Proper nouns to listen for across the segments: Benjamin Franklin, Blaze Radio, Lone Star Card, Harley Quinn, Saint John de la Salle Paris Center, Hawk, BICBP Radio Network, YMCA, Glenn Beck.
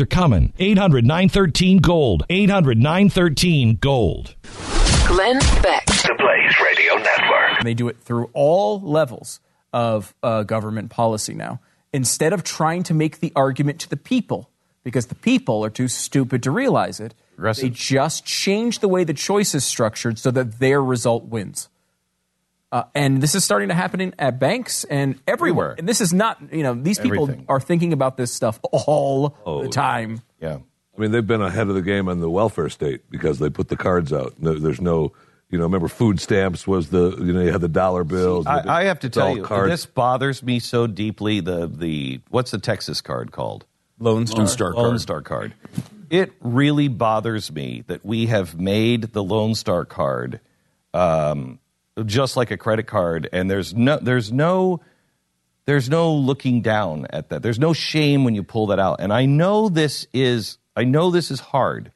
are coming. 800-913-GOLD. 800-913-GOLD. Glenn Beck. The Blaze Radio Network. They do it through all levels of government policy now. Instead of trying to make the argument to the people, because the people are too stupid to realize it, they just change the way the choice is structured so that their result wins. And this is starting to happen at banks and everywhere. And this is not, you know, these people are thinking about this stuff all the time. Yeah. I mean, they've been ahead of the game on the welfare state because they put the cards out. There's no, you know, remember food stamps was the, you know, you had the dollar bills. See, I have to tell you, this bothers me so deeply. The what's the Texas card called? Lone Star Card. It really bothers me that we have made the Lone Star Card just like a credit card, and there's no looking down at that. There's no shame when you pull that out. And I know this is hard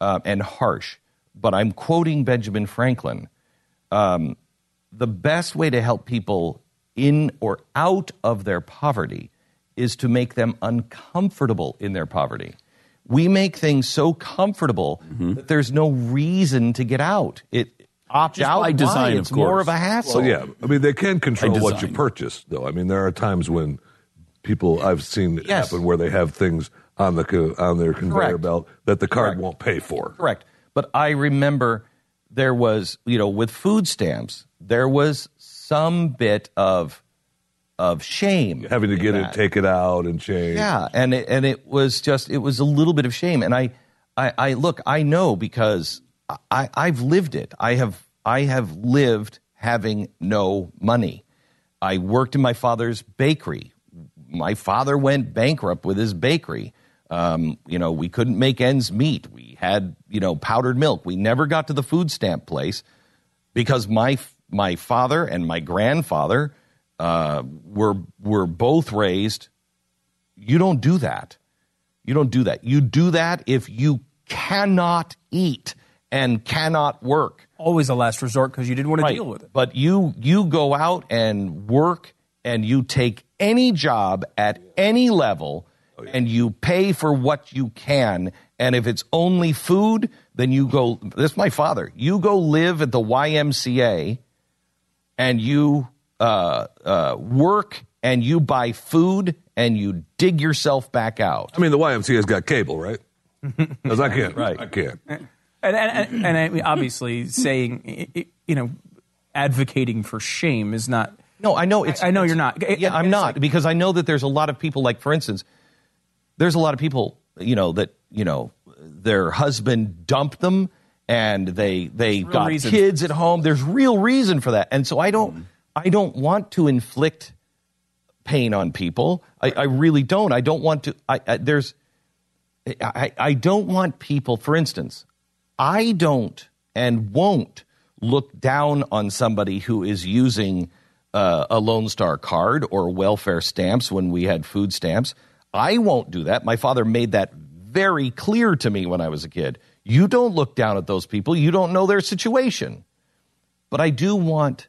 and harsh, but I'm quoting Benjamin Franklin. The best way to help people in or out of their poverty is to make them uncomfortable in their poverty. We make things so comfortable that there's no reason to get out. Opt out by design, of course. It's more of a hassle. Well, yeah. I mean, they can control what you purchase, though. I mean, there are times when people, I've seen it happen where they have things on their conveyor belt that the card won't pay for. Correct. But I remember there was, you know, with food stamps, there was some bit of shame. Having to get it, take it out and change. Yeah, and it was just, it was a little bit of shame. And I look, I know because... I've lived it. I have lived having no money. I worked in my father's bakery. My father went bankrupt with his bakery. You know, we couldn't make ends meet. We had, you know, powdered milk. We never got to the food stamp place because my father and my grandfather were both raised. You don't do that. You don't do that. You do that if you cannot eat and cannot work. Always a last resort because you didn't want to deal with it. But you go out and work and you take any job at any level and you pay for what you can. And if it's only food, then you go, this is my father, you go live at the YMCA and you work and you buy food and you dig yourself back out. I mean, the YMCA's got cable, right? Because I can't. Right. I can't. And obviously saying, you know, advocating for shame is not... No, I know. I know you're not. I'm not, like, because I know that there's a lot of people, like, for instance, there's a lot of people, you know, that, you know, their husband dumped them and they got kids at home. There's real reason for that. And so I don't want to inflict pain on people. I really don't. I don't want to. I don't want people, for instance... I don't and won't look down on somebody who is using a Lone Star card or welfare stamps when we had food stamps. I won't do that. My father made that very clear to me when I was a kid. You don't look down at those people. You don't know their situation. But I do want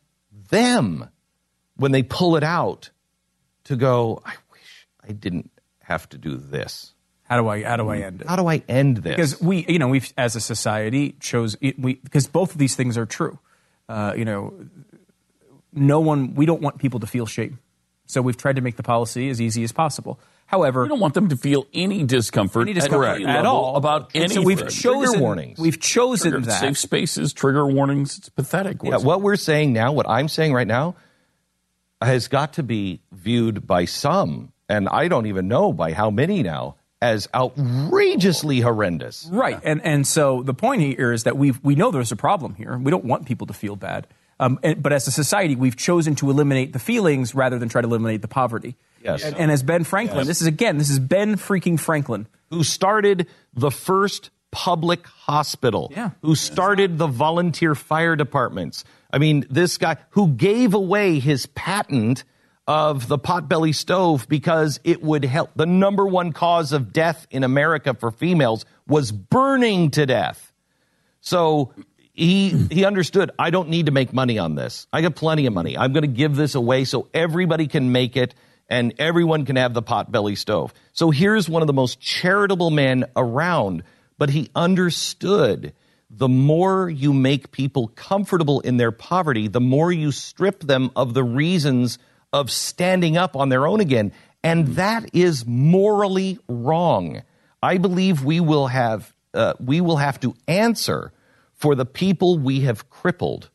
them, when they pull it out, to go, I wish I didn't have to do this. How do I end it? How do I end this? Because we've as a society because both of these things are true. You know, we don't want people to feel shame. So we've tried to make the policy as easy as possible. However, we don't want them to feel any discomfort at all about anything. So we've chosen that. Safe spaces, trigger warnings. It's pathetic. Yeah, what we're saying now, what I'm saying right now, has got to be viewed by some, and I don't even know by how many now, as outrageously horrendous. Right. And so the point here is that we know there's a problem here. We don't want people to feel bad. But as a society, we've chosen to eliminate the feelings rather than try to eliminate the poverty. Yes. And as Ben Franklin, yes. this is Ben freaking Franklin. Who started the first public hospital. Yeah. Who started the volunteer fire departments. I mean, this guy who gave away his patent of the potbelly stove because it would help. The number one cause of death in America for females was burning to death. So he understood, I don't need to make money on this. I got plenty of money. I'm going to give this away so everybody can make it and everyone can have the potbelly stove. So here's one of the most charitable men around, but he understood the more you make people comfortable in their poverty, the more you strip them of the reasons of standing up on their own again. And that is morally wrong. I believe we will have to answer for the people we have crippled.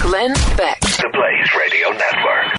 Glenn Beck, the Blaze Radio Network.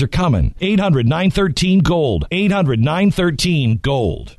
are coming. 800-913-GOLD. 800-913-GOLD.